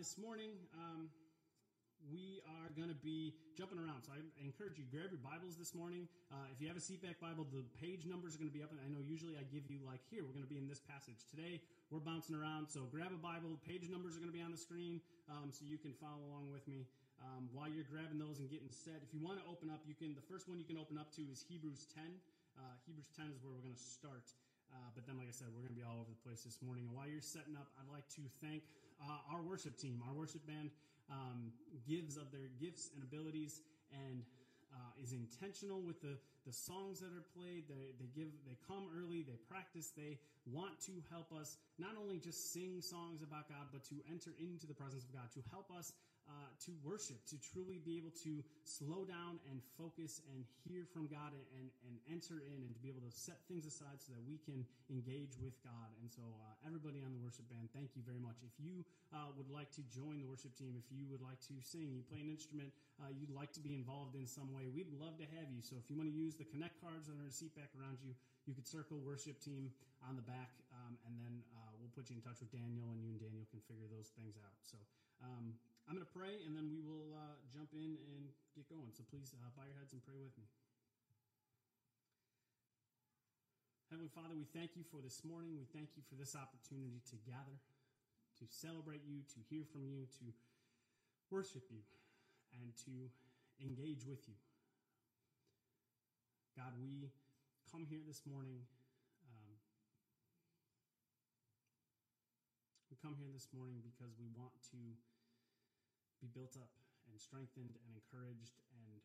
this morning, we are going to be jumping around. So I encourage you, grab your Bibles this morning. If you have a seatback Bible, the page numbers are going to be up. And I know usually I give you, like, here, we're going to be in this passage today. We're bouncing around. So grab a Bible. Page numbers are going to be on the screen, so you can follow along with me. While you're grabbing those and getting set, if you want to open up, you can. The first one you can open up to is Hebrews 10. Hebrews 10 is where we're going to start. But then, like I said, we're going to be all over the place this morning. And while you're setting up, I'd like to thank our worship team. Our worship band gives of their gifts and abilities and is intentional with the songs that are played. They come early, they practice, they want to help us not only just sing songs about God, but to enter into the presence of God, to help us to worship, to truly be able to slow down and focus and hear from God and enter in and to be able to set things aside so that we can engage with God. And so everybody on the worship band, thank you very much. If you would like to join the worship team, if you would like to sing, you play an instrument, you'd like to be involved in some way, we'd love to have you. So if you want to use the Connect cards that are in a seat back around you, you could circle worship team on the back, and then we'll put you in touch with Daniel, and you and Daniel can figure those things out. So I'm going to pray, and then we will jump in and get going. So please bow your heads and pray with me. Heavenly Father, we thank you for this morning. We thank you for this opportunity to gather, to celebrate you, to hear from you, to worship you, and to engage with you. God, we come here this morning. We come here this morning because we want to be built up and strengthened and encouraged and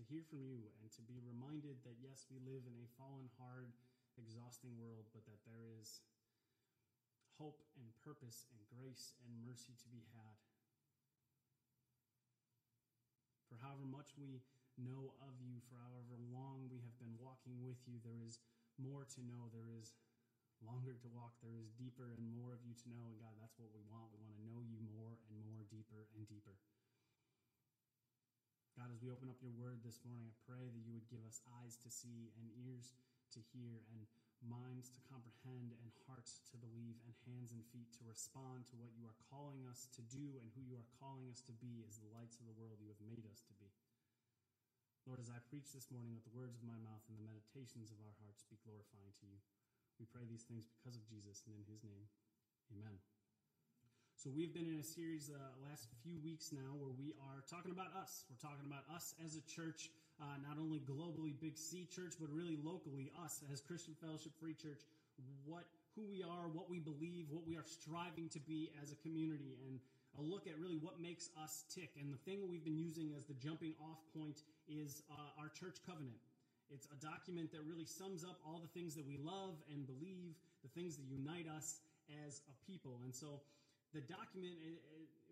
to hear from you and to be reminded that, yes, we live in a fallen, hard, exhausting world, but that there is hope and purpose and grace and mercy to be had. For however much we know of you, for however long we have been walking with you, there is more to know, there is longer to walk, there is deeper and more of you to know. And God, that's what we want. We want to know you more and more, deeper and deeper. God, as we open up your word this morning, I pray that you would give us eyes to see and ears to hear and minds to comprehend and hearts to believe and hands and feet to respond to what you are calling us to do and who you are calling us to be as the lights of the world you have made us to be. Lord, as I preach this morning, let the words of my mouth and the meditations of our hearts be glorifying to you. We pray these things because of Jesus and in his name. Amen. So we've been in a series the last few weeks now where we are talking about us. We're talking about us as a church, not only globally, Big C Church, but really locally, us as Christian Fellowship Free Church, who we are, what we believe, what we are striving to be as a community, and a look at really what makes us tick. And the thing we've been using as the jumping off point is our church covenant. It's a document that really sums up all the things that we love and believe, the things that unite us as a people. And so the document,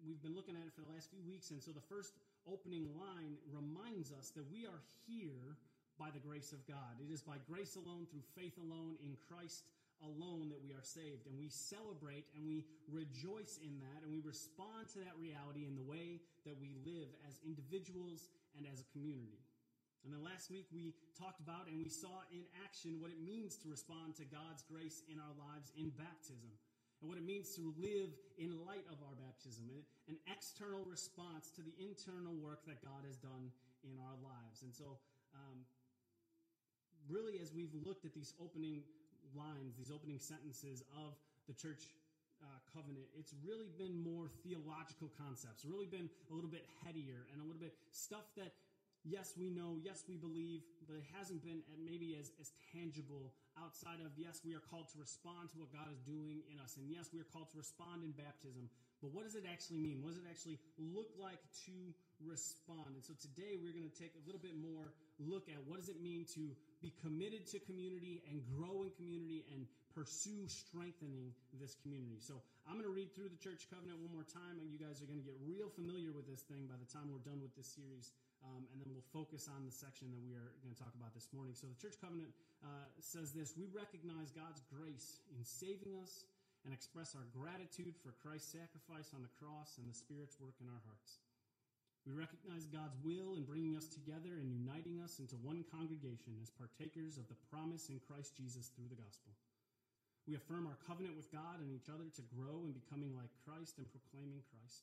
we've been looking at it for the last few weeks, and so the first opening line reminds us that we are here by the grace of God. It is by grace alone, through faith alone, in Christ alone that we are saved. And we celebrate and we rejoice in that, and we respond to that reality in the way that we live as individuals and as a community. And then last week we talked about and we saw in action what it means to respond to God's grace in our lives in baptism and what it means to live in light of our baptism, an external response to the internal work that God has done in our lives. And so really as we've looked at these opening lines, these opening sentences of the church covenant, it's really been more theological concepts, really been a little bit headier and a little bit stuff that, yes, we know, yes, we believe, but it hasn't been maybe as tangible outside of, yes, we are called to respond to what God is doing in us, and yes, we are called to respond in baptism, but what does it actually mean? What does it actually look like to respond? And so today we're going to take a little bit more look at what does it mean to be committed to community and grow in community and pursue strengthening this community. So I'm going to read through the church covenant one more time, and you guys are going to get real familiar with this thing by the time we're done with this series. And then we'll focus on the section that we are going to talk about this morning. So the church covenant says this: we recognize God's grace in saving us and express our gratitude for Christ's sacrifice on the cross and the Spirit's work in our hearts. We recognize God's will in bringing us together and uniting us into one congregation as partakers of the promise in Christ Jesus through the gospel. We affirm our covenant with God and each other to grow in becoming like Christ and proclaiming Christ.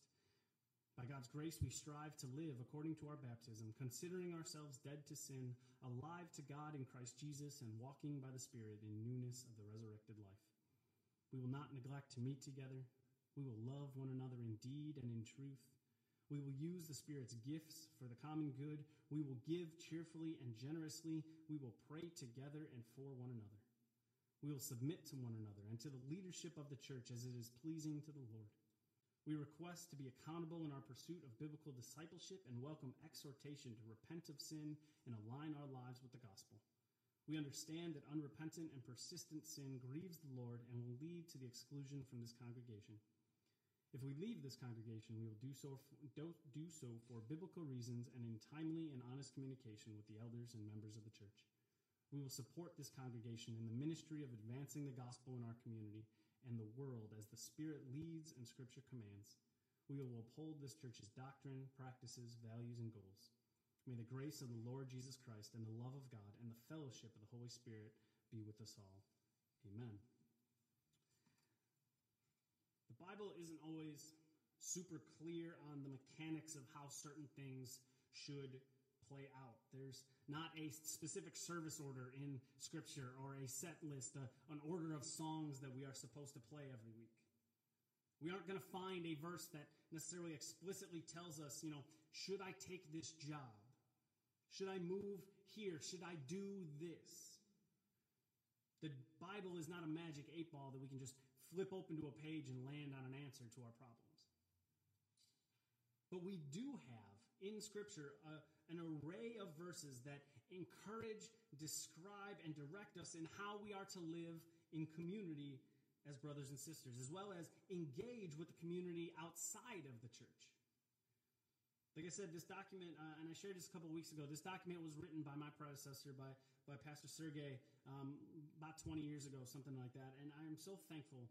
By God's grace, we strive to live according to our baptism, considering ourselves dead to sin, alive to God in Christ Jesus, and walking by the Spirit in newness of the resurrected life. We will not neglect to meet together. We will love one another in deed and in truth. We will use the Spirit's gifts for the common good. We will give cheerfully and generously. We will pray together and for one another. We will submit to one another and to the leadership of the church as it is pleasing to the Lord. We request to be accountable in our pursuit of biblical discipleship and welcome exhortation to repent of sin and align our lives with the gospel. We understand that unrepentant and persistent sin grieves the Lord and will lead to the exclusion from this congregation. If we leave this congregation, we will do so for biblical reasons and in timely and honest communication with the elders and members of the church. We will support this congregation in the ministry of advancing the gospel in our community and the world as the Spirit leads and Scripture commands. We will uphold this church's doctrine, practices, values, and goals. May the grace of the Lord Jesus Christ and the love of God and the fellowship of the Holy Spirit be with us all. Amen. The Bible isn't always super clear on the mechanics of how certain things should play out. There's not a specific service order in Scripture or a set list, an order of songs that we are supposed to play every week. We aren't going to find a verse that necessarily explicitly tells us, should I take this job? Should I move here? Should I do this? The Bible is not a magic 8-ball that we can just flip open to a page and land on an answer to our problems. But we do have in Scripture an array of verses that encourage, describe, and direct us in how we are to live in community as brothers and sisters, as well as engage with the community outside of the church. Like I said, this document, and I shared this a couple of weeks ago, this document was written by my predecessor, by Pastor Sergey, about 20 years ago, something like that. And I am so thankful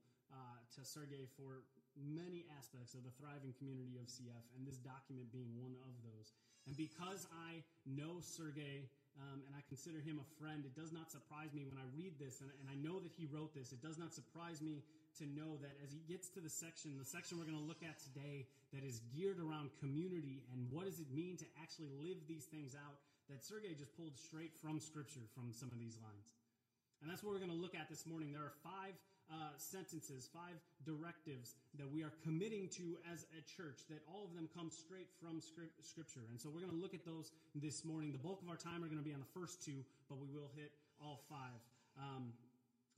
to Sergey for many aspects of the thriving community of CF, and this document being one of those. And because I know Sergey and I consider him a friend, it does not surprise me when I read this, and I know that he wrote this, it does not surprise me to know that as he gets to the section we're going to look at today that is geared around community and what does it mean to actually live these things out, that Sergey just pulled straight from Scripture from some of these lines. And that's what we're going to look at this morning. There are five sentences, five directives that we are committing to as a church, that all of them come straight from Scripture. And so we're going to look at those this morning. The bulk of our time are going to be on the first two, but we will hit all five.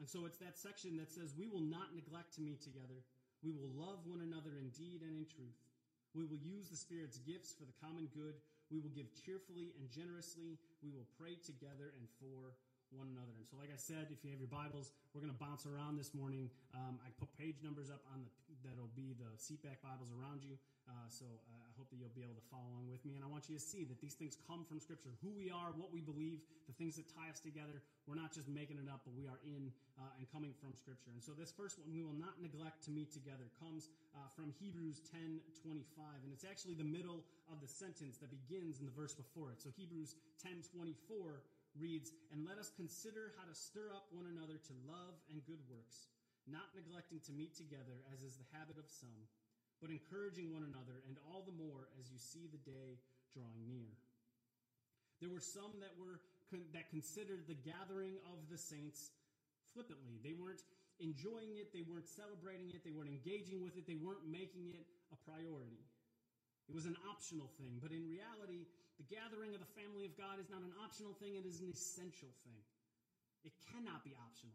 And so it's that section that says, we will not neglect to meet together. We will love one another in deed and in truth. We will use the Spirit's gifts for the common good. We will give cheerfully and generously. We will pray together and for one another. And so, like I said, if you have your Bibles, we're going to bounce around this morning. I put page numbers up on that'll be the seatback Bibles around you. So I hope that you'll be able to follow along with me. And I want you to see that these things come from Scripture, who we are, what we believe, the things that tie us together. We're not just making it up, but we are in and coming from Scripture. And so this first one, we will not neglect to meet together, comes from Hebrews 10:25. And it's actually the middle of the sentence that begins in the verse before it. So Hebrews 10:24 reads, and let us consider how to stir up one another to love and good works, not neglecting to meet together as is the habit of some, but encouraging one another, and all the more as you see the day drawing near. There were some that considered the gathering of the saints flippantly. They weren't enjoying it, they weren't celebrating it, they weren't engaging with it, they weren't making it a priority. It was an optional thing, but in reality, the gathering of the family of God is not an optional thing, it is an essential thing. It cannot be optional.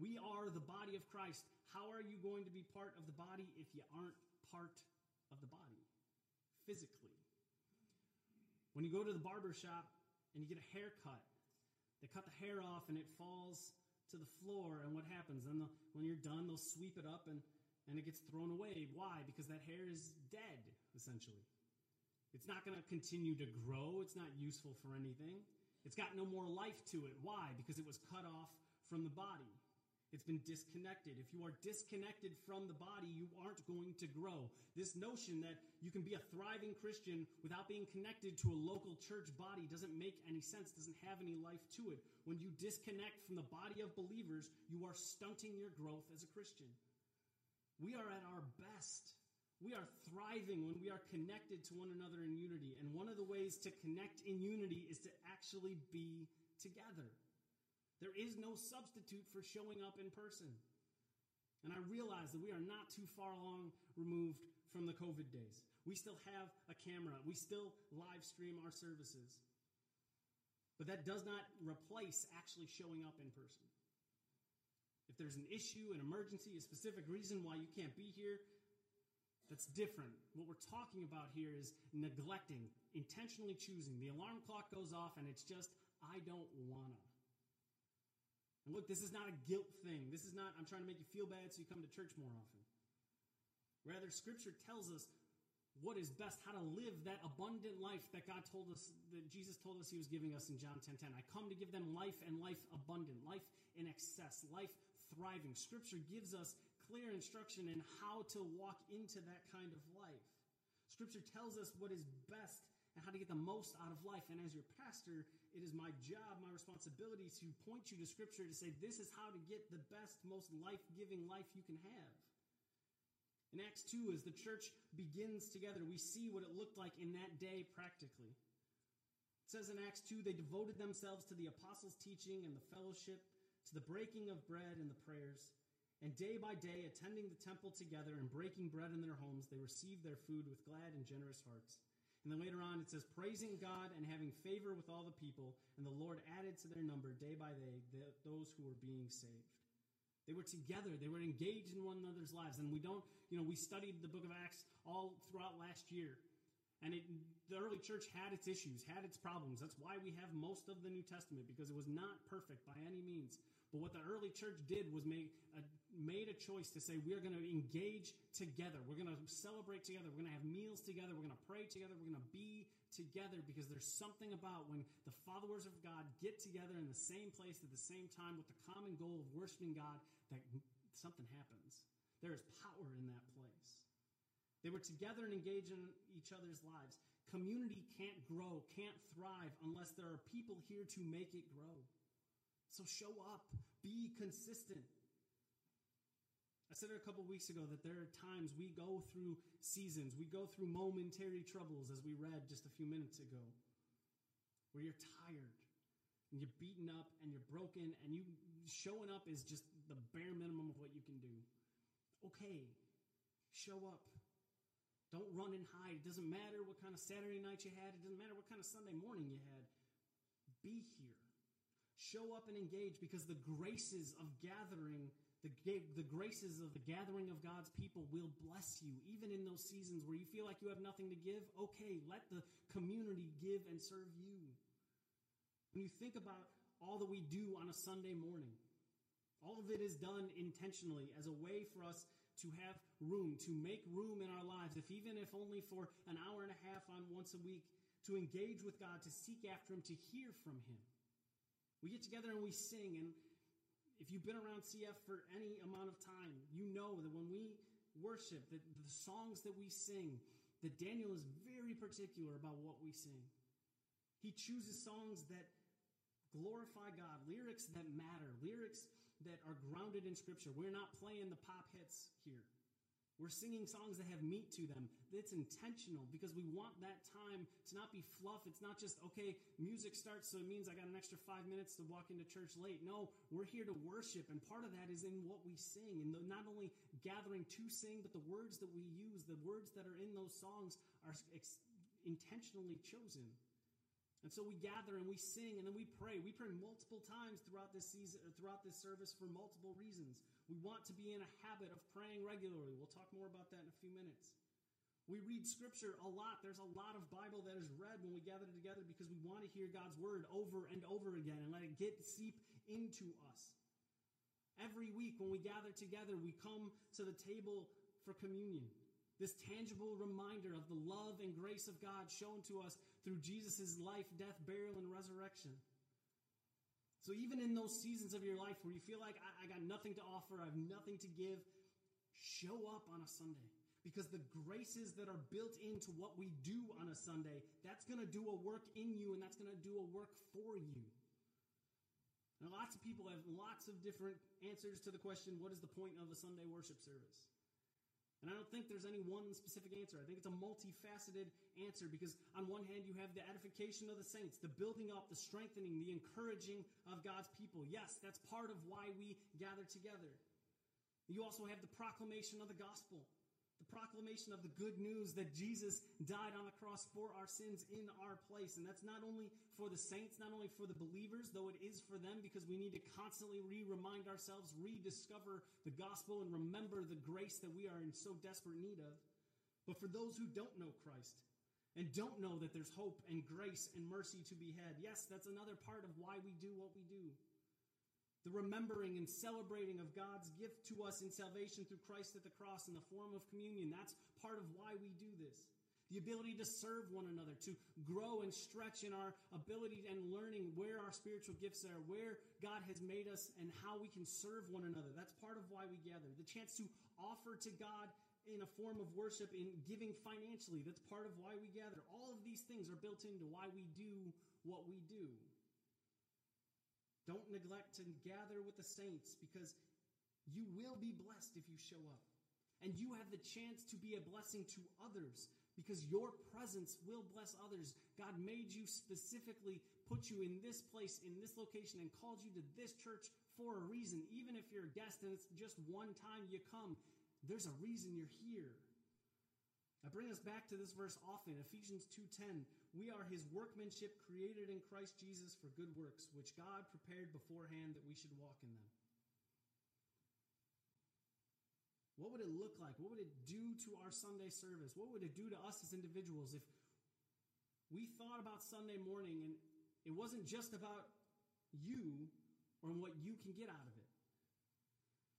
We are the body of Christ. How are you going to be part of the body if you aren't part of the body, physically? When you go to the barber shop and you get a haircut, they cut the hair off and it falls to the floor, and what happens? Then when you're done, they'll sweep it up and it gets thrown away. Why? Because that hair is dead, essentially. It's not going to continue to grow. It's not useful for anything. It's got no more life to it. Why? Because it was cut off from the body. It's been disconnected. If you are disconnected from the body, you aren't going to grow. This notion that you can be a thriving Christian without being connected to a local church body doesn't make any sense, doesn't have any life to it. When you disconnect from the body of believers, you are stunting your growth as a Christian. We are at our best. We are thriving when we are connected to one another in unity. And one of the ways to connect in unity is to actually be together. There is no substitute for showing up in person. And I realize that we are not too far along removed from the COVID days. We still have a camera. We still live stream our services. But that does not replace actually showing up in person. If there's an issue, an emergency, a specific reason why you can't be here, that's different. What we're talking about here is neglecting, intentionally choosing. The alarm clock goes off and it's just, I don't wanna. And look, this is not a guilt thing. This is not, I'm trying to make you feel bad so you come to church more often. Rather, Scripture tells us what is best, how to live that abundant life that God told us, that Jesus told us he was giving us in John 10:10. I come to give them life and life abundant, life in excess, life thriving. Scripture gives us clear instruction in how to walk into that kind of life. Scripture tells us what is best and how to get the most out of life. And as your pastor, it is my job, my responsibility to point you to Scripture to say, this is how to get the best, most life-giving life you can have. In Acts 2, as the church begins together, we see what it looked like in that day practically. It says in Acts 2, they devoted themselves to the apostles' teaching and the fellowship, to the breaking of bread and the prayers. And day by day, attending the temple together and breaking bread in their homes, they received their food with glad and generous hearts. And then later on, it says, praising God and having favor with all the people, and the Lord added to their number day by day those who were being saved. They were together. They were engaged in one another's lives. And we don't, we studied the book of Acts all throughout last year. And the early church had its issues, had its problems. That's why we have most of the New Testament, because it was not perfect by any means. But what the early church did was made a choice to say, we are going to engage together. We're going to celebrate together. We're going to have meals together. We're going to pray together. We're going to be together, because there's something about when the followers of God get together in the same place at the same time with the common goal of worshiping God that something happens. There is power in that place. They were together and engaged in each other's lives. Community can't grow, can't thrive, unless there are people here to make it grow. So show up. Be consistent. I said it a couple weeks ago that there are times we go through seasons, we go through momentary troubles, as we read just a few minutes ago, where you're tired and you're beaten up and you're broken, and you showing up is just the bare minimum of what you can do. Okay, show up. Don't run and hide. It doesn't matter what kind of Saturday night you had. It doesn't matter what kind of Sunday morning you had. Be here. Show up and engage, because the graces of gathering, the graces of the gathering of God's people will bless you. Even in those seasons where you feel like you have nothing to give, okay, let the community give and serve you. When you think about all that we do on a Sunday morning, all of it is done intentionally as a way for us to have room, to make room in our lives, if only for an hour and a half on once a week, to engage with God, to seek after him, to hear from him. We get together and we sing, and if you've been around CF for any amount of time, you know that when we worship, that the songs that we sing, that Daniel is very particular about what we sing. He chooses songs that glorify God, lyrics that matter, lyrics that are grounded in Scripture. We're not playing the pop hits here. We're singing songs that have meat to them. That's intentional, because we want that time to not be fluff. It's not just, okay, music starts, so it means I got an extra 5 minutes to walk into church late. No, we're here to worship, and part of that is in what we sing, and not only gathering to sing, but the words that we use, the words that are in those songs are intentionally chosen. And so we gather and we sing, and then we pray. We pray multiple times throughout this season, throughout this service, for multiple reasons. We want to be in a habit of praying regularly. We'll talk more about that in a few minutes. We read Scripture a lot. There's a lot of Bible that is read when we gather together, because we want to hear God's word over and over again and let it seep into us. Every week when we gather together, we come to the table for communion. This tangible reminder of the love and grace of God shown to us through Jesus' life, death, burial, and resurrection. So even in those seasons of your life where you feel like I got nothing to offer, I have nothing to give, show up on a Sunday. because the graces that are built into what we do on a Sunday, that's going to do a work in you, and that's going to do a work for you. Now, lots of people have lots of different answers to the question, what is the point of a Sunday worship service? And I don't think there's any one specific answer. I think it's a multifaceted answer, because on one hand, you have the edification of the saints, the building up, the strengthening, the encouraging of God's people. Yes, that's part of why we gather together. You also have the proclamation of the gospel, the proclamation of the good news that Jesus died on the cross for our sins in our place. And that's not only for the saints, not only for the believers, though it is for them, because we need to constantly remind ourselves, rediscover the gospel, and remember the grace that we are in so desperate need of. But for those who don't know Christ and don't know that there's hope and grace and mercy to be had, yes, that's another part of why we do what we do. The remembering and celebrating of God's gift to us in salvation through Christ at the cross in the form of communion. That's part of why we do this. The ability to serve one another, to grow and stretch in our ability and learning where our spiritual gifts are, where God has made us, and how we can serve one another. That's part of why we gather. The chance to offer to God in a form of worship, in giving financially. That's part of why we gather. All of these things are built into why we do what we do. Don't neglect to gather with the saints, because you will be blessed if you show up. And you have the chance to be a blessing to others, because your presence will bless others. God made you specifically, put you in this place, in this location, and called you to this church for a reason. Even if you're a guest and it's just one time you come, there's a reason you're here. I bring us back to this verse often, Ephesians 2:10. We are his workmanship, created in Christ Jesus for good works, which God prepared beforehand that we should walk in them. What would it look like? What would it do to our Sunday service? What would it do to us as individuals if we thought about Sunday morning and it wasn't just about you or what you can get out of it?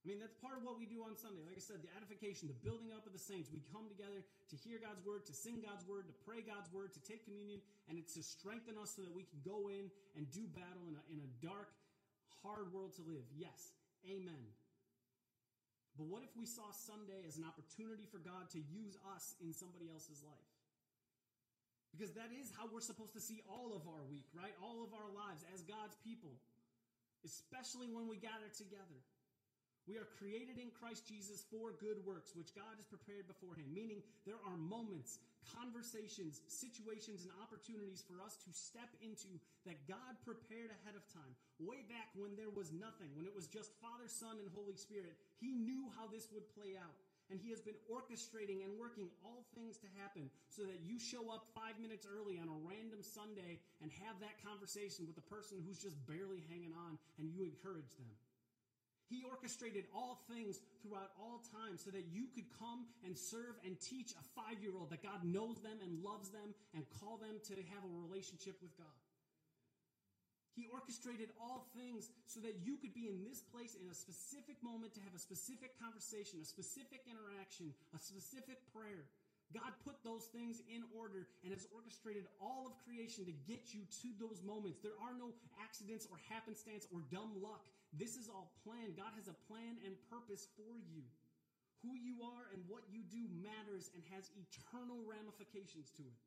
I mean, that's part of what we do on Sunday. Like I said, the edification, the building up of the saints. We come together to hear God's word, to sing God's word, to pray God's word, to take communion, and it's to strengthen us so that we can go in and do battle in a dark, hard world to live. Yes, amen. But what if we saw Sunday as an opportunity for God to use us in somebody else's life? Because that is how we're supposed to see all of our week, right? All of our lives as God's people, especially when we gather together. We are created in Christ Jesus for good works, which God has prepared beforehand, meaning there are moments, conversations, situations, and opportunities for us to step into that God prepared ahead of time. Way back when there was nothing, when it was just Father, Son, and Holy Spirit, he knew how this would play out. And he has been orchestrating and working all things to happen so that you show up 5 minutes early on a random Sunday and have that conversation with the person who's just barely hanging on, and you encourage them. He orchestrated all things throughout all time so that you could come and serve and teach a 5-year-old that God knows them and loves them and call them to have a relationship with God. He orchestrated all things so that you could be in this place in a specific moment to have a specific conversation, a specific interaction, a specific prayer. God put those things in order and has orchestrated all of creation to get you to those moments. There are no accidents or happenstance or dumb luck. This is all planned. God has a plan and purpose for you. Who you are and what you do matters and has eternal ramifications to it.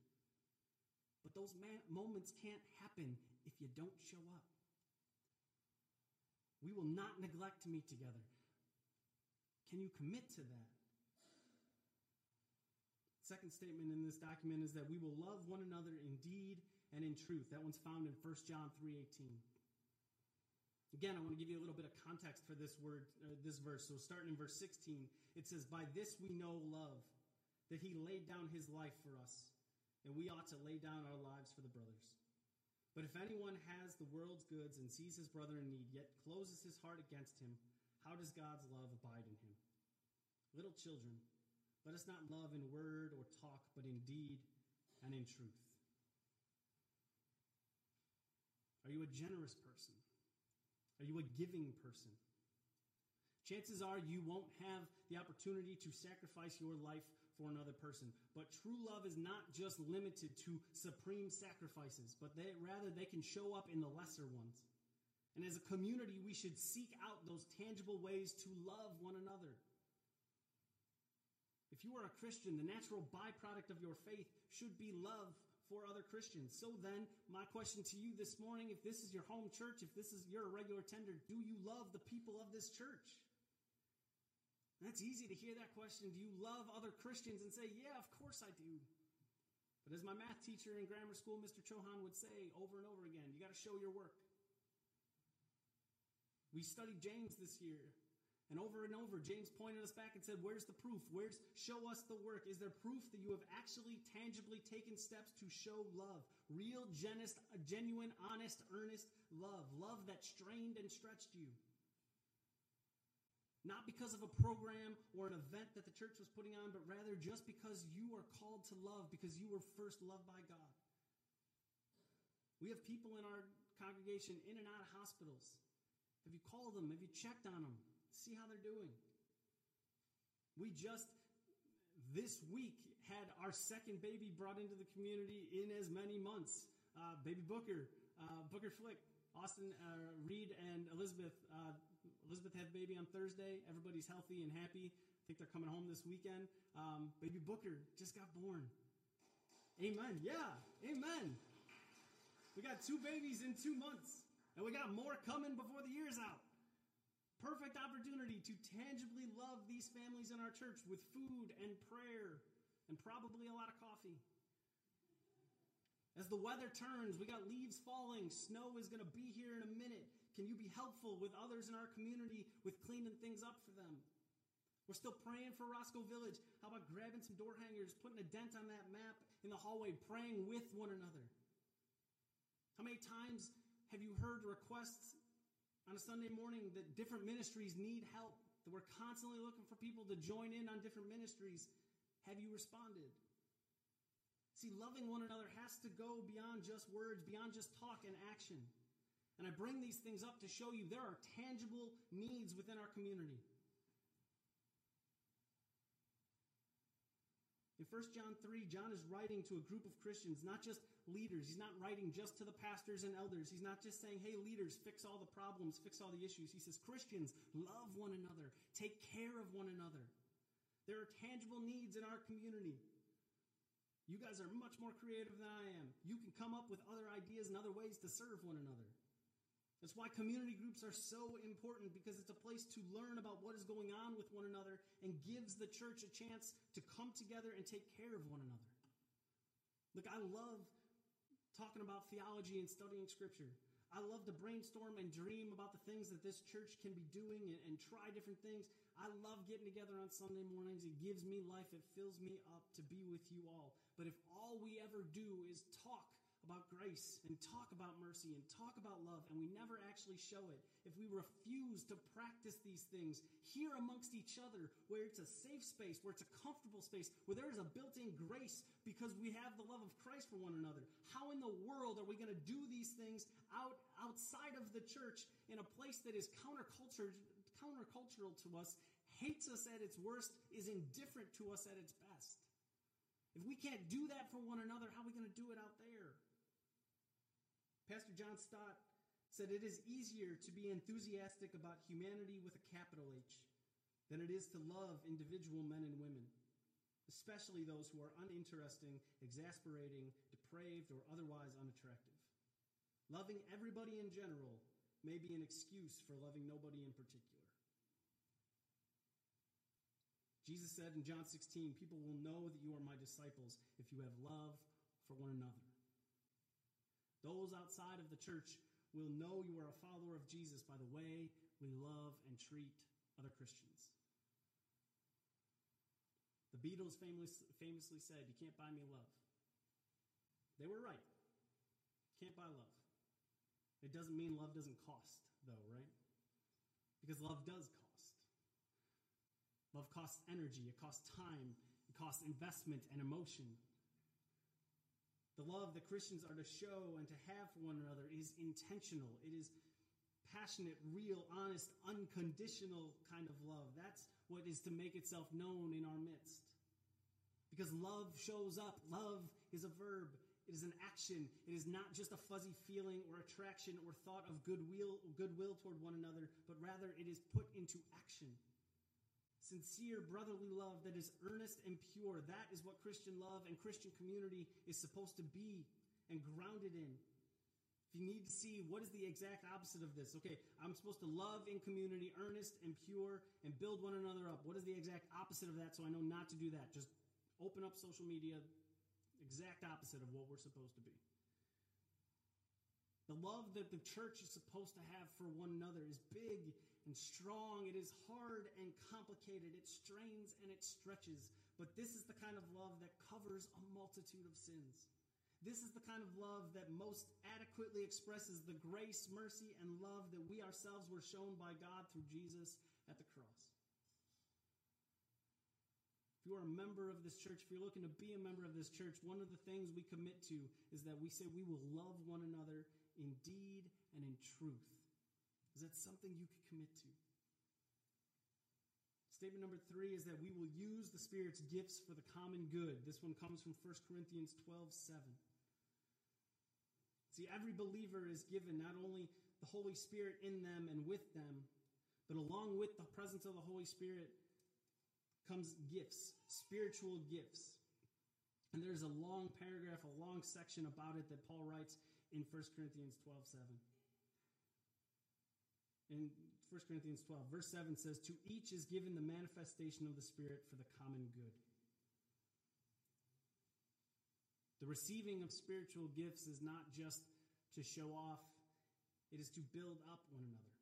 But those moments can't happen if you don't show up. We will not neglect to meet together. Can you commit to that? Second statement in this document is that we will love one another in deed and in truth. That one's found in 1 John 3:18. Again, I want to give you a little bit of context for this word, this verse. So starting in verse 16, it says, "By this we know love, that he laid down his life for us, and we ought to lay down our lives for the brothers. But if anyone has the world's goods and sees his brother in need, yet closes his heart against him, how does God's love abide in him? Little children, let us not love in word or talk, but in deed and in truth." Are you a generous person? Are you a giving person? Chances are you won't have the opportunity to sacrifice your life for another person. But true love is not just limited to supreme sacrifices, but rather they can show up in the lesser ones. And as a community, we should seek out those tangible ways to love one another. If you are a Christian, the natural byproduct of your faith should be love for other Christians. So then, my question to you this morning, if this is your home church, if this is you're a regular attender, do you love the people of this church? And that's easy to hear that question. Do you love other Christians? And say, yeah, of course I do. But as my math teacher in grammar school, Mr. Chohan, would say over and over again, you got to show your work. We studied James this year. And over, James pointed us back and said, where's the proof? Show us the work. Is there proof that you have actually tangibly taken steps to show love? Real, genuine, honest, earnest love. Love that strained and stretched you. Not because of a program or an event that the church was putting on, but rather just because you are called to love, because you were first loved by God. We have people in our congregation in and out of hospitals. Have you called them? Have you checked on them? See how they're doing. We just this week had our second baby brought into the community in as many months. Baby Booker, Booker Flick, Austin, Reed, and Elizabeth. Elizabeth had a baby on Thursday. Everybody's healthy and happy. I think they're coming home this weekend. Baby Booker just got born. Amen. Yeah. Amen. We got two babies in 2 months, and we got more coming before the year's out. Perfect opportunity to tangibly love these families in our church with food and prayer and probably a lot of coffee. As the weather turns, we got leaves falling. Snow is going to be here in a minute. Can you be helpful with others in our community with cleaning things up for them? We're still praying for Roscoe Village. How about grabbing some door hangers, putting a dent on that map in the hallway, praying with one another? How many times have you heard requests on a Sunday morning that different ministries need help, that we're constantly looking for people to join in on different ministries? Have you responded? See, loving one another has to go beyond just words, beyond just talk and action. And I bring these things up to show you there are tangible needs within our community. In 1 John 3, John is writing to a group of Christians, not just leaders. He's not writing just to the pastors and elders. He's not just saying, hey, leaders, fix all the problems, fix all the issues. He says, Christians, love one another. Take care of one another. There are tangible needs in our community. You guys are much more creative than I am. You can come up with other ideas and other ways to serve one another. That's why community groups are so important, because it's a place to learn about what is going on with one another and gives the church a chance to come together and take care of one another. Look, I love talking about theology and studying Scripture. I love to brainstorm and dream about the things that this church can be doing and try different things. I love getting together on Sunday mornings. It gives me life. It fills me up to be with you all. But if all we ever do is talk about grace and talk about mercy and talk about love, and we never actually show it, if we refuse to practice these things here amongst each other, where it's a safe space, where it's a comfortable space, where there is a built-in grace because we have the love of Christ for one another, how in the world are we going to do these things outside of the church in a place that is countercultural to us, hates us at its worst, is indifferent to us at its best? If we can't do that for one another, how are we going to do it out there? Pastor John Stott said, it is easier to be enthusiastic about humanity with a capital H than it is to love individual men and women, especially those who are uninteresting, exasperating, depraved, or otherwise unattractive. Loving everybody in general may be an excuse for loving nobody in particular. Jesus said in John 16, people will know that you are my disciples if you have love for one another. Those outside of the church will know you are a follower of Jesus by the way we love and treat other Christians. The Beatles famously said, you can't buy me love. They were right. Can't buy love. It doesn't mean love doesn't cost, though, right? Because love does cost. Love costs energy, it costs time, it costs investment and emotion. The love that Christians are to show and to have for one another is intentional. It is passionate, real, honest, unconditional kind of love. That's what is to make itself known in our midst. Because love shows up. Love is a verb. It is an action. It is not just a fuzzy feeling or attraction or thought of goodwill toward one another, but rather it is put into action. sincere brotherly love that is earnest and pure. That is what Christian love and Christian community is supposed to be and grounded in. If you need to see what is the exact opposite of this, okay, I'm supposed to love in community, earnest and pure, and build one another up. What is the exact opposite of that so I know not to do that? Just open up social media, exact opposite of what we're supposed to be. The love that the church is supposed to have for one another is big and strong. It is hard and complicated. It strains and it stretches. But this is the kind of love that covers a multitude of sins. This is the kind of love that most adequately expresses the grace, mercy, and love that we ourselves were shown by God through Jesus at the cross. If you are a member of this church, if you're looking to be a member of this church, one of the things we commit to is that we say we will love one another in deed and in truth. Is that something you could commit to? Statement number 3 is that we will use the Spirit's gifts for the common good. This one comes from 1 Corinthians 12:7. See, every believer is given not only the Holy Spirit in them and with them, but along with the presence of the Holy Spirit comes gifts, spiritual gifts. And there's a long paragraph, a long section about it that Paul writes in 1 Corinthians 12:7. In 1 Corinthians 12, verse 7 says, "To each is given the manifestation of the Spirit for the common good." The receiving of spiritual gifts is not just to show off, it is to build up one another.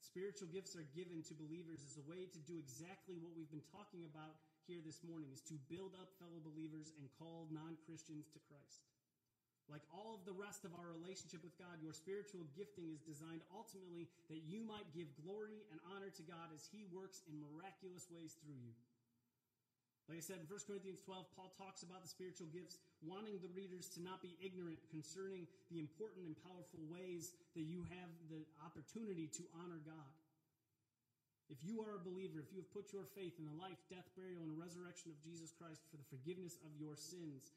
Spiritual gifts are given to believers as a way to do exactly what we've been talking about here this morning, is to build up fellow believers and call non-Christians to Christ. Like all of the rest of our relationship with God, your spiritual gifting is designed ultimately that you might give glory and honor to God as He works in miraculous ways through you. Like I said, in 1 Corinthians 12, Paul talks about the spiritual gifts, wanting the readers to not be ignorant concerning the important and powerful ways that you have the opportunity to honor God. If you are a believer, if you have put your faith in the life, death, burial, and resurrection of Jesus Christ for the forgiveness of your sins,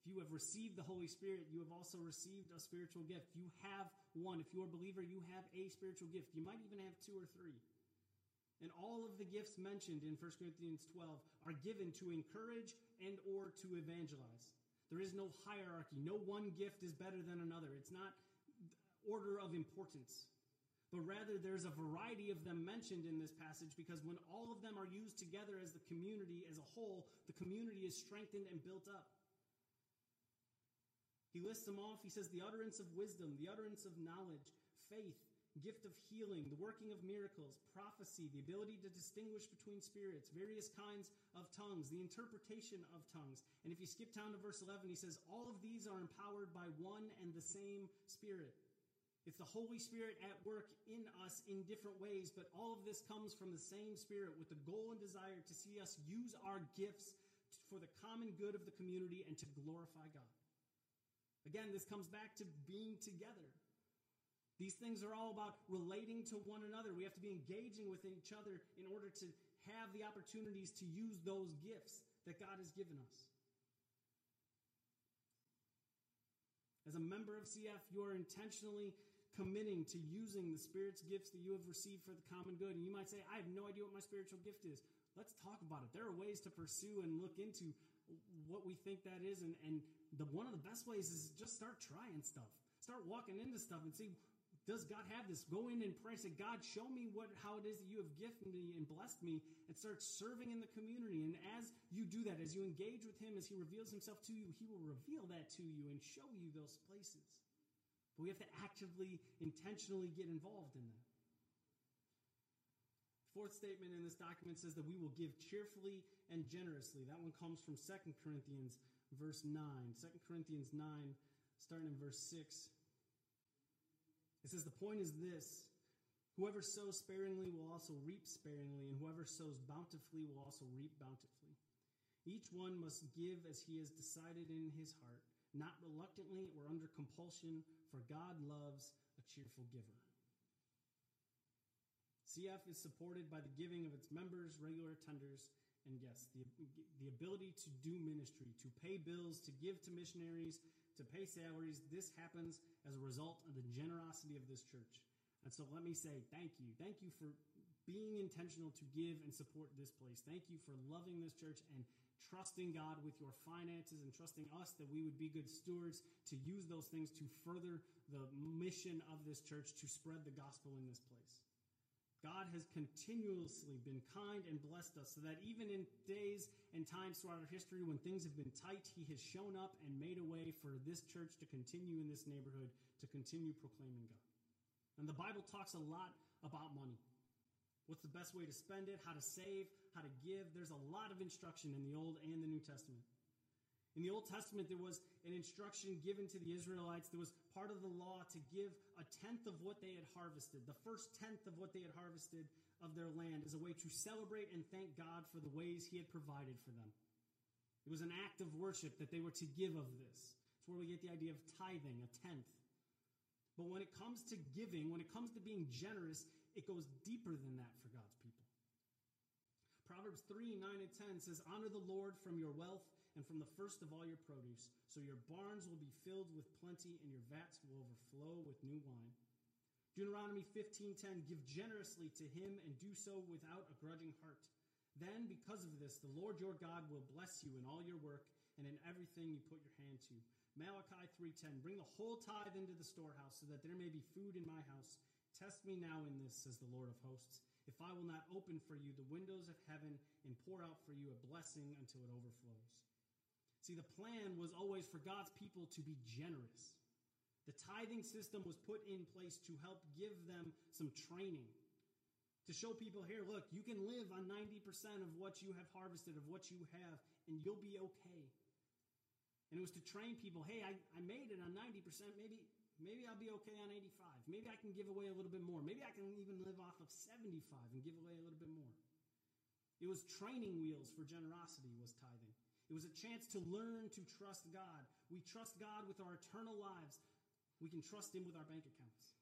if you have received the Holy Spirit, you have also received a spiritual gift. You have one. If you are a believer, you have a spiritual gift. You might even have 2 or 3. And all of the gifts mentioned in 1 Corinthians 12 are given to encourage and or to evangelize. There is no hierarchy. No one gift is better than another. It's not order of importance. But rather, there's a variety of them mentioned in this passage because when all of them are used together as the community as a whole, the community is strengthened and built up. He lists them off. He says the utterance of wisdom, the utterance of knowledge, faith, gift of healing, the working of miracles, prophecy, the ability to distinguish between spirits, various kinds of tongues, the interpretation of tongues. And if you skip down to verse 11, he says, all of these are empowered by one and the same Spirit. It's the Holy Spirit at work in us in different ways, but all of this comes from the same Spirit with the goal and desire to see us use our gifts for the common good of the community and to glorify God. Again, this comes back to being together. These things are all about relating to one another. We have to be engaging with each other in order to have the opportunities to use those gifts that God has given us. As a member of CF, you are intentionally committing to using the Spirit's gifts that you have received for the common good. And you might say, I have no idea what my spiritual gift is. Let's talk about it. There are ways to pursue and look into what we think that is. And one of the best ways is just start trying stuff. Start walking into stuff and see, does God have this? Go in and pray. Say, God, show me how it is that you have gifted me and blessed me, and start serving in the community. And as you do that, as you engage with Him, as He reveals Himself to you, He will reveal that to you and show you those places. But we have to actively, intentionally get involved in that. Fourth statement in this document says that we will give cheerfully and generously. That one comes from 2 Corinthians verse 9. 2 Corinthians 9, starting in verse 6. It says, the point is this, whoever sows sparingly will also reap sparingly, and whoever sows bountifully will also reap bountifully. Each one must give as he has decided in his heart, not reluctantly or under compulsion, for God loves a cheerful giver. CF is supported by the giving of its members, regular attenders, and guests. The ability to do ministry, to pay bills, to give to missionaries, to pay salaries, this happens as a result of the generosity of this church. And so let me say thank you. Thank you for being intentional to give and support this place. Thank you for loving this church and trusting God with your finances and trusting us that we would be good stewards to use those things to further the mission of this church to spread the gospel in this place. God has continuously been kind and blessed us so that even in days and times throughout our history when things have been tight, he has shown up and made a way for this church to continue in this neighborhood, to continue proclaiming God. And the Bible talks a lot about money. What's the best way to spend it, how to save, how to give. There's a lot of instruction in the Old and the New Testament. In the Old Testament, there was an instruction given to the Israelites. There was part of the law to give a tenth of what they had harvested. The first tenth of what they had harvested of their land as a way to celebrate and thank God for the ways he had provided for them. It was an act of worship that they were to give of this. It's where we get the idea of tithing, a tenth. But when it comes to giving, when it comes to being generous, it goes deeper than that for God's people. Proverbs 3:9-10 says, "Honor the Lord from your wealth and from the first of all your produce, so your barns will be filled with plenty and your vats will overflow with new wine." Deuteronomy 15:10, "Give generously to him and do so without a grudging heart. Then, because of this, the Lord your God will bless you in all your work and in everything you put your hand to." Malachi 3:10, "Bring the whole tithe into the storehouse, so that there may be food in my house. Test me now in this, says the Lord of hosts, if I will not open for you the windows of heaven and pour out for you a blessing until it overflows." See, the plan was always for God's people to be generous. The tithing system was put in place to help give them some training, to show people, here, look, you can live on 90% of what you have harvested, of what you have, and you'll be okay. And it was to train people, hey, I made it on 90%, maybe I'll be okay on 85%. Maybe I can give away a little bit more. Maybe I can even live off of 75% and give away a little bit more. It was training wheels for generosity, was tithing. It was a chance to learn to trust God. We trust God with our eternal lives. We can trust him with our bank accounts.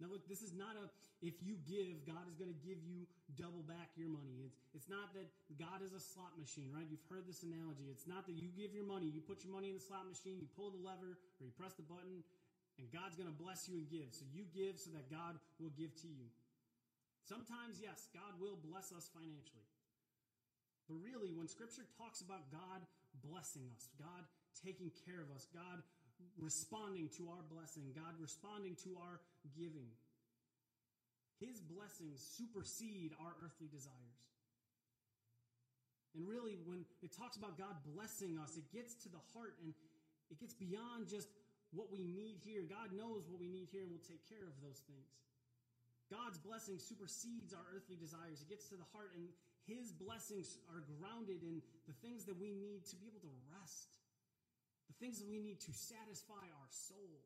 Now look, this is not a, if you give, God is going to give you double back your money. It's not that God is a slot machine, right? You've heard this analogy. It's not that you give your money, you put your money in the slot machine, you pull the lever, or you press the button, and God's going to bless you and give. So you give so that God will give to you. Sometimes, yes, God will bless us financially. But really, when Scripture talks about God blessing us, God taking care of us, God responding to our blessing, God responding to our giving, his blessings supersede our earthly desires. And really, when it talks about God blessing us, it gets to the heart and it gets beyond just what we need here. God knows what we need here and will take care of those things. God's blessing supersedes our earthly desires. It gets to the heart, and his blessings are grounded in the things that we need to be able to rest, the things that we need to satisfy our soul.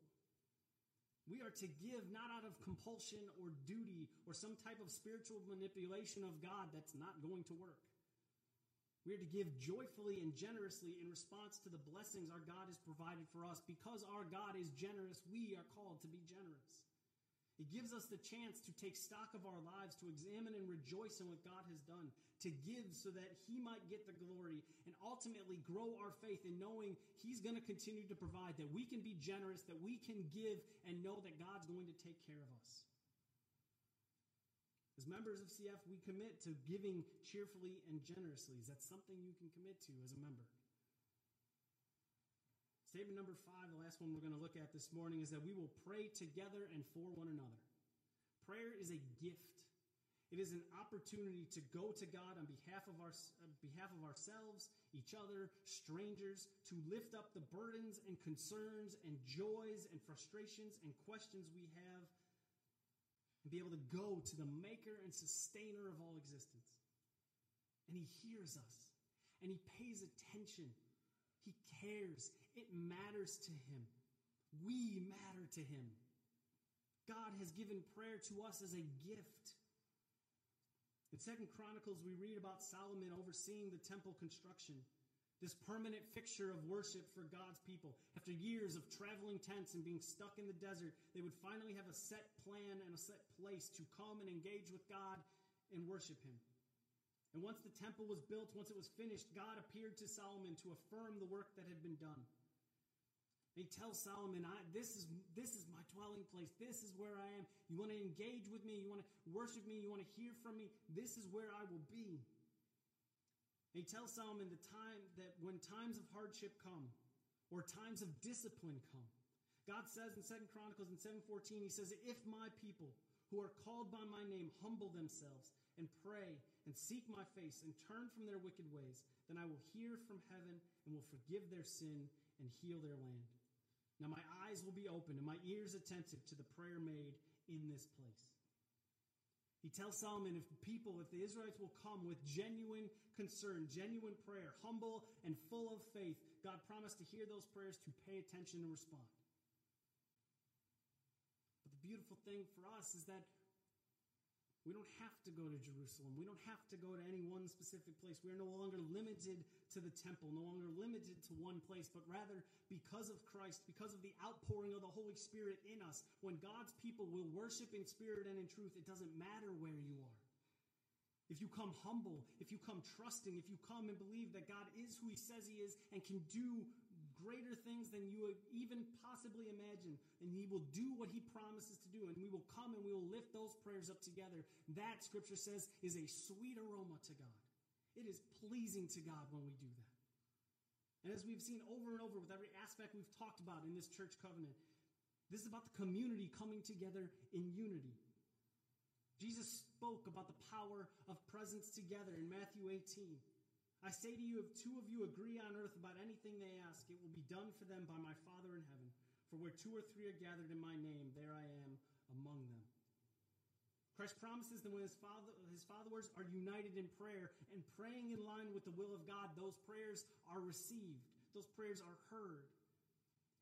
We are to give not out of compulsion or duty or some type of spiritual manipulation of God that's not going to work. We are to give joyfully and generously in response to the blessings our God has provided for us. Because our God is generous, we are called to be generous. It gives us the chance to take stock of our lives, to examine and rejoice in what God has done, to give so that he might get the glory and ultimately grow our faith in knowing he's going to continue to provide, that we can be generous, that we can give and know that God's going to take care of us. As members of CF, we commit to giving cheerfully and generously. Is that something you can commit to as a member? Statement number 5, the last one we're going to look at this morning, is that we will pray together and for one another. Prayer is a gift. It is an opportunity to go to God on behalf of ourselves, each other, strangers, to lift up the burdens and concerns and joys and frustrations and questions we have, and be able to go to the maker and sustainer of all existence. And he hears us, and he pays attention. He cares. It matters to him. We matter to him. God has given prayer to us as a gift. In 2 Chronicles, we read about Solomon overseeing the temple construction, this permanent fixture of worship for God's people. After years of traveling tents and being stuck in the desert, they would finally have a set plan and a set place to come and engage with God and worship him. And once the temple was built, once it was finished, God appeared to Solomon to affirm the work that had been done. He tells Solomon, this is my dwelling place. This is where I am. You want to engage with me. You want to worship me. You want to hear from me. This is where I will be. He tells Solomon the time that when times of hardship come or times of discipline come, God says in 2 Chronicles in 7:14, he says, if my people who are called by my name humble themselves and pray and seek my face and turn from their wicked ways, then I will hear from heaven and will forgive their sin and heal their land. Now my eyes will be open and my ears attentive to the prayer made in this place. He tells Solomon if the Israelites will come with genuine concern, genuine prayer, humble and full of faith, God promised to hear those prayers, to pay attention and respond. But the beautiful thing for us is that we don't have to go to Jerusalem. We don't have to go to any one specific place. We are no longer limited to the temple, no longer limited to one place, but rather because of Christ, because of the outpouring of the Holy Spirit in us, when God's people will worship in spirit and in truth, it doesn't matter where you are. If you come humble, if you come trusting, if you come and believe that God is who he says he is and can do greater things than you would even possibly imagine, and he will do what he promises to do, and we will come and we will lift those prayers up together, that, Scripture says, is a sweet aroma to God. It is pleasing to God when we do that. And as we've seen over and over with every aspect we've talked about in this church covenant, this is about the community coming together in unity. Jesus spoke about the power of presence together in Matthew 18. I say to you, if two of you agree on earth about anything they ask, it will be done for them by my Father in heaven. For where two or three are gathered in my name, there I am among them. Christ promises that when his followers are united in prayer and praying in line with the will of God, those prayers are received. Those prayers are heard.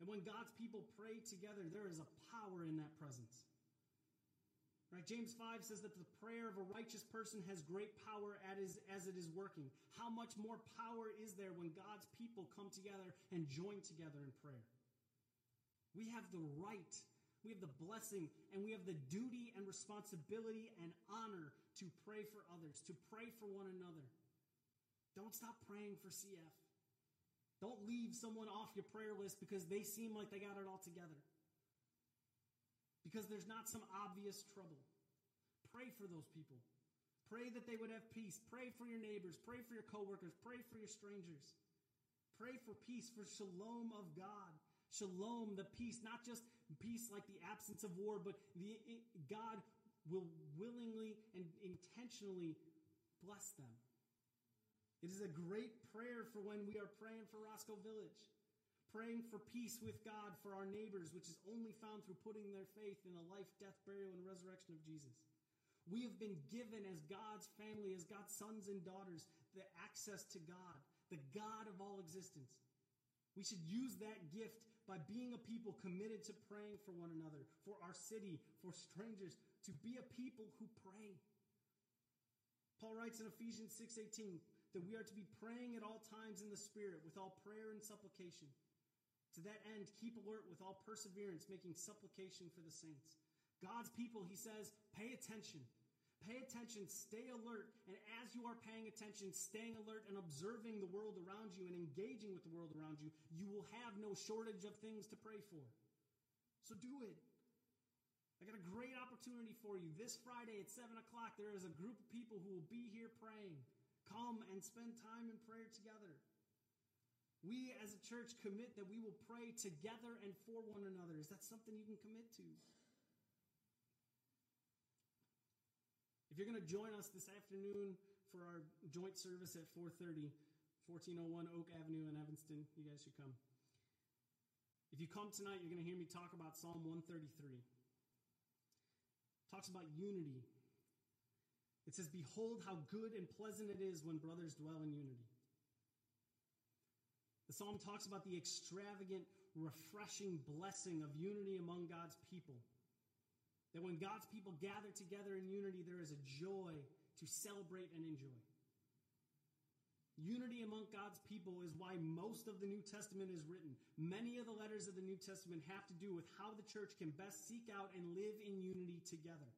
And when God's people pray together, there is a power in that presence. Right? James 5 says that the prayer of a righteous person has great power as it is working. How much more power is there when God's people come together and join together in prayer? We have the right, we have the blessing, and we have the duty and responsibility and honor to pray for others, to pray for one another. Don't stop praying for CF. Don't leave someone off your prayer list because they seem like they got it all together. Because there's not some obvious trouble. Pray for those people. Pray that they would have peace. Pray for your neighbors. Pray for your coworkers. Pray for your strangers. Pray for peace, for shalom of God. Shalom, the peace, not just peace like the absence of war, but God will willingly and intentionally bless them. It is a great prayer for when we are praying for Roscoe Village. Praying for peace with God for our neighbors, which is only found through putting their faith in the life, death, burial, and resurrection of Jesus. We have been given as God's family, as God's sons and daughters, the access to God, the God of all existence. We should use that gift by being a people committed to praying for one another, for our city, for strangers, to be a people who pray. Paul writes in Ephesians 6:18 that we are to be praying at all times in the Spirit with all prayer and supplication. To that end, keep alert with all perseverance, making supplication for the saints. God's people, he says, pay attention. Pay attention, stay alert, and as you are paying attention, staying alert and observing the world around you and engaging with the world around you, you will have no shortage of things to pray for. So do it. I got a great opportunity for you. This Friday at 7 o'clock, there is a group of people who will be here praying. Come and spend time in prayer together. We as a church commit that we will pray together and for one another. Is that something you can commit to? If you're going to join us this afternoon for our joint service at 4:30, 1401 Oak Avenue in Evanston, you guys should come. If you come tonight, you're going to hear me talk about Psalm 133. It talks about unity. It says, "Behold how good and pleasant it is when brothers dwell in unity." The psalm talks about the extravagant, refreshing blessing of unity among God's people. That when God's people gather together in unity, there is a joy to celebrate and enjoy. Unity among God's people is why most of the New Testament is written. Many of the letters of the New Testament have to do with how the church can best seek out and live in unity together.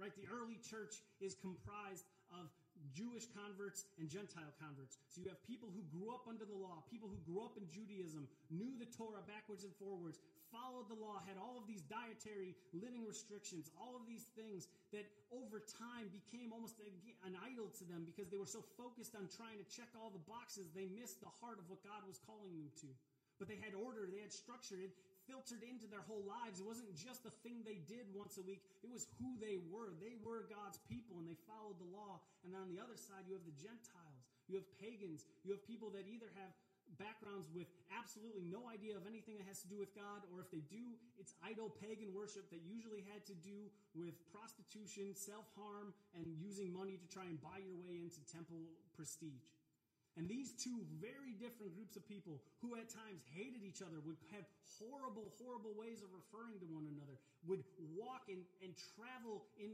Right? The early church is comprised of Jewish converts and Gentile converts. So you have people who grew up under the law, people who grew up in Judaism, knew the Torah backwards and forwards, followed the law, had all of these dietary living restrictions, all of these things that over time became almost an idol to them because they were so focused on trying to check all the boxes, they missed the heart of what God was calling them to. But they had order, they had structure, it filtered into their whole lives. It wasn't just the thing they did once a week, it was who they were. They were God's people and they followed the law. And then on the other side, you have the Gentiles, you have pagans, you have people that either have backgrounds with absolutely no idea of anything that has to do with God, or if they do, it's idol pagan worship that usually had to do with prostitution, self-harm, and using money to try and buy your way into temple prestige. And these two very different groups of people who at times hated each other, would have horrible, horrible ways of referring to one another, would walk and travel in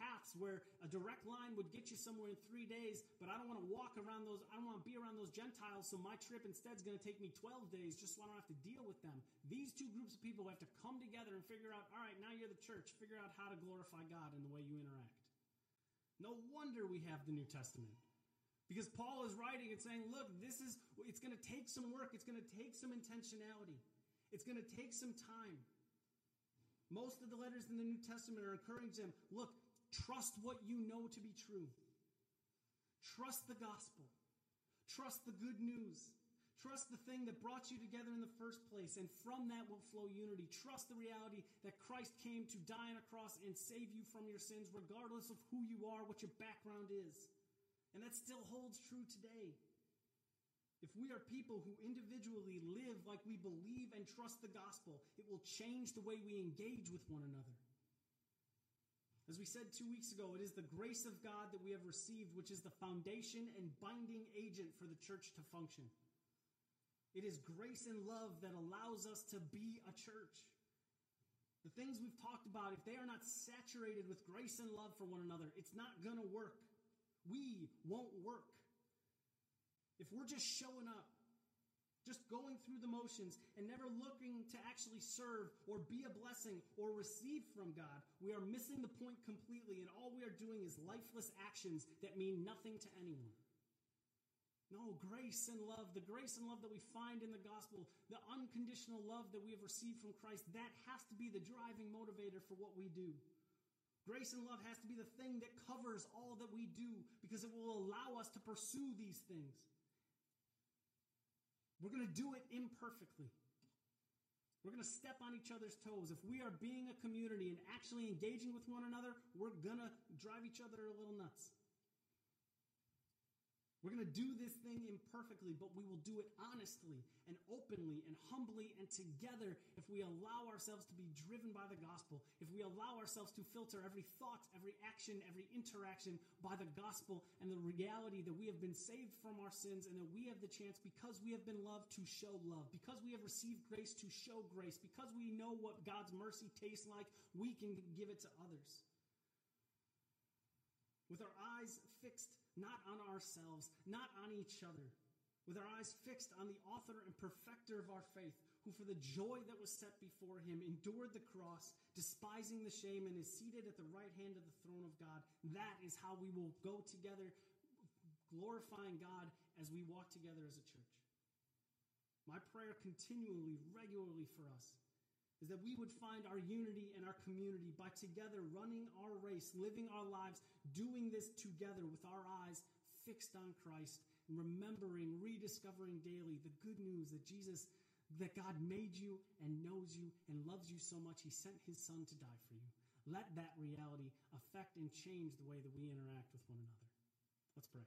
paths where a direct line would get you somewhere in 3 days, but I don't want to walk around those, I don't want to be around those Gentiles, so my trip instead is going to take me 12 days just so I don't have to deal with them. These two groups of people have to come together and figure out, all right, now you're the church, figure out how to glorify God in the way you interact. No wonder we have the New Testament. Because Paul is writing and saying, look, it's going to take some work. It's going to take some intentionality. It's going to take some time. Most of the letters in the New Testament are encouraging them, look, trust what you know to be true. Trust the gospel. Trust the good news. Trust the thing that brought you together in the first place, and from that will flow unity. Trust the reality that Christ came to die on a cross and save you from your sins, regardless of who you are, what your background is. And that still holds true today. If we are people who individually live like we believe and trust the gospel, it will change the way we engage with one another. As we said 2 weeks ago, it is the grace of God that we have received, which is the foundation and binding agent for the church to function. It is grace and love that allows us to be a church. The things we've talked about, if they are not saturated with grace and love for one another, it's not going to work. We won't work. If we're just showing up, just going through the motions and never looking to actually serve or be a blessing or receive from God, we are missing the point completely, and all we are doing is lifeless actions that mean nothing to anyone. No, grace and love, the grace and love that we find in the gospel, the unconditional love that we have received from Christ, that has to be the driving motivator for what we do. Grace and love has to be the thing that covers all that we do, because it will allow us to pursue these things. We're going to do it imperfectly. We're going to step on each other's toes. If we are being a community and actually engaging with one another, we're going to drive each other a little nuts. We're going to do this thing imperfectly, but we will do it honestly and openly and humbly and together if we allow ourselves to be driven by the gospel, if we allow ourselves to filter every thought, every action, every interaction by the gospel and the reality that we have been saved from our sins and that we have the chance, because we have been loved, to show love, because we have received grace, to show grace, because we know what God's mercy tastes like, we can give it to others. With our eyes fixed not on ourselves, not on each other, with our eyes fixed on the author and perfecter of our faith, who for the joy that was set before him endured the cross, despising the shame, and is seated at the right hand of the throne of God. That is how we will go together, glorifying God as we walk together as a church. My prayer continually, regularly for us is that we would find our unity and our community by together running our race, living our lives, doing this together with our eyes fixed on Christ, and remembering, rediscovering daily the good news that Jesus, that God made you and knows you and loves you so much, he sent his son to die for you. Let that reality affect and change the way that we interact with one another. Let's pray.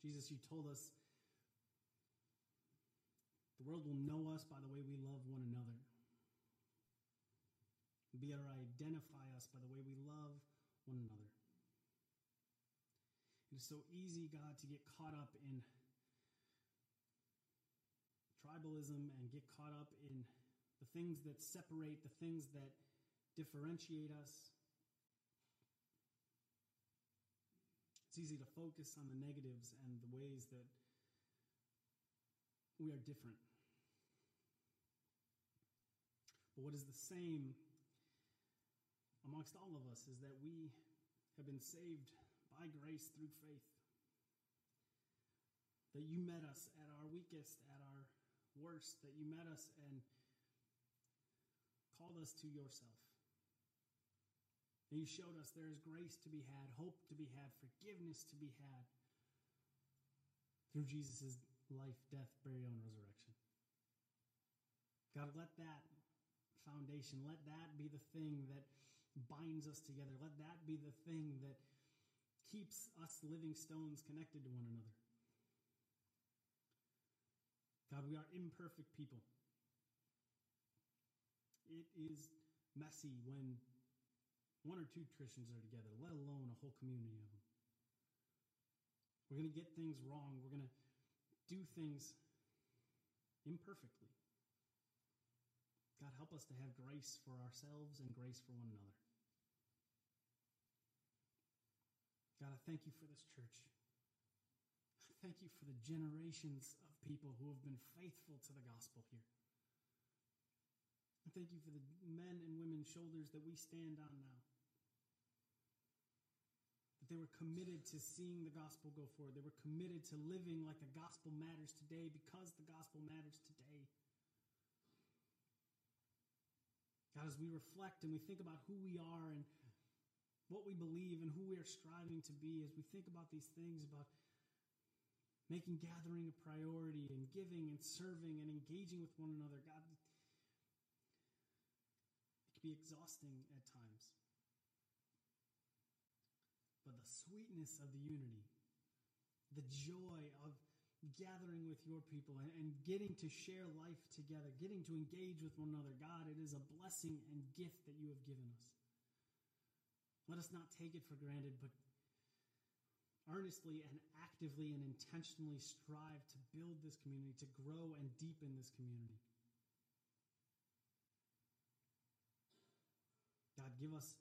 Jesus, you told us the world will know us by the way we love one another. Be able to identify us by the way we love one another. It is so easy, God, to get caught up in tribalism and get caught up in the things that separate, the things that differentiate us. It's easy to focus on the negatives and the ways that we are different. But what is the same amongst all of us is that we have been saved by grace through faith. That you met us at our weakest, at our worst, that you met us and called us to yourself. That you showed us there is grace to be had, hope to be had, forgiveness to be had through Jesus' life, death, burial, and resurrection. God, let that foundation, let that be the thing that binds us together. Let that be the thing that keeps us living stones connected to one another. God, we are imperfect people. It is messy when one or two Christians are together, let alone a whole community of them. We're going to get things wrong. We're going to do things imperfectly. God, help us to have grace for ourselves and grace for one another. God, I thank you for this church. Thank you for the generations of people who have been faithful to the gospel here. And thank you for the men and women's shoulders that we stand on now. That they were committed to seeing the gospel go forward. They were committed to living like the gospel matters today because the gospel matters today. God, as we reflect and we think about who we are and what we believe and who we are striving to be, as we think about these things, about making gathering a priority and giving and serving and engaging with one another. God, it can be exhausting at times. But the sweetness of the unity, the joy of gathering with your people and getting to share life together, getting to engage with one another, God, it is a blessing and gift that you have given us. Let us not take it for granted, but earnestly and actively and intentionally strive to build this community, to grow and deepen this community. God, give us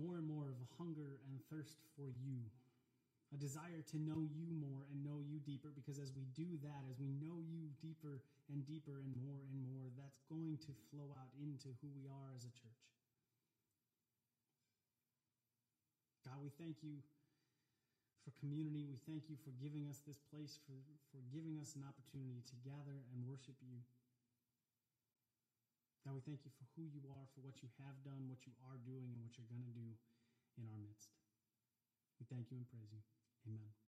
more and more of a hunger and thirst for you, a desire to know you more and know you deeper, because as we do that, as we know you deeper and deeper and more, that's going to flow out into who we are as a church. God, we thank you for community. We thank you for giving us this place, for giving us an opportunity to gather and worship you. God, we thank you for who you are, for what you have done, what you are doing, and what you're going to do in our midst. We thank you and praise you. Amen.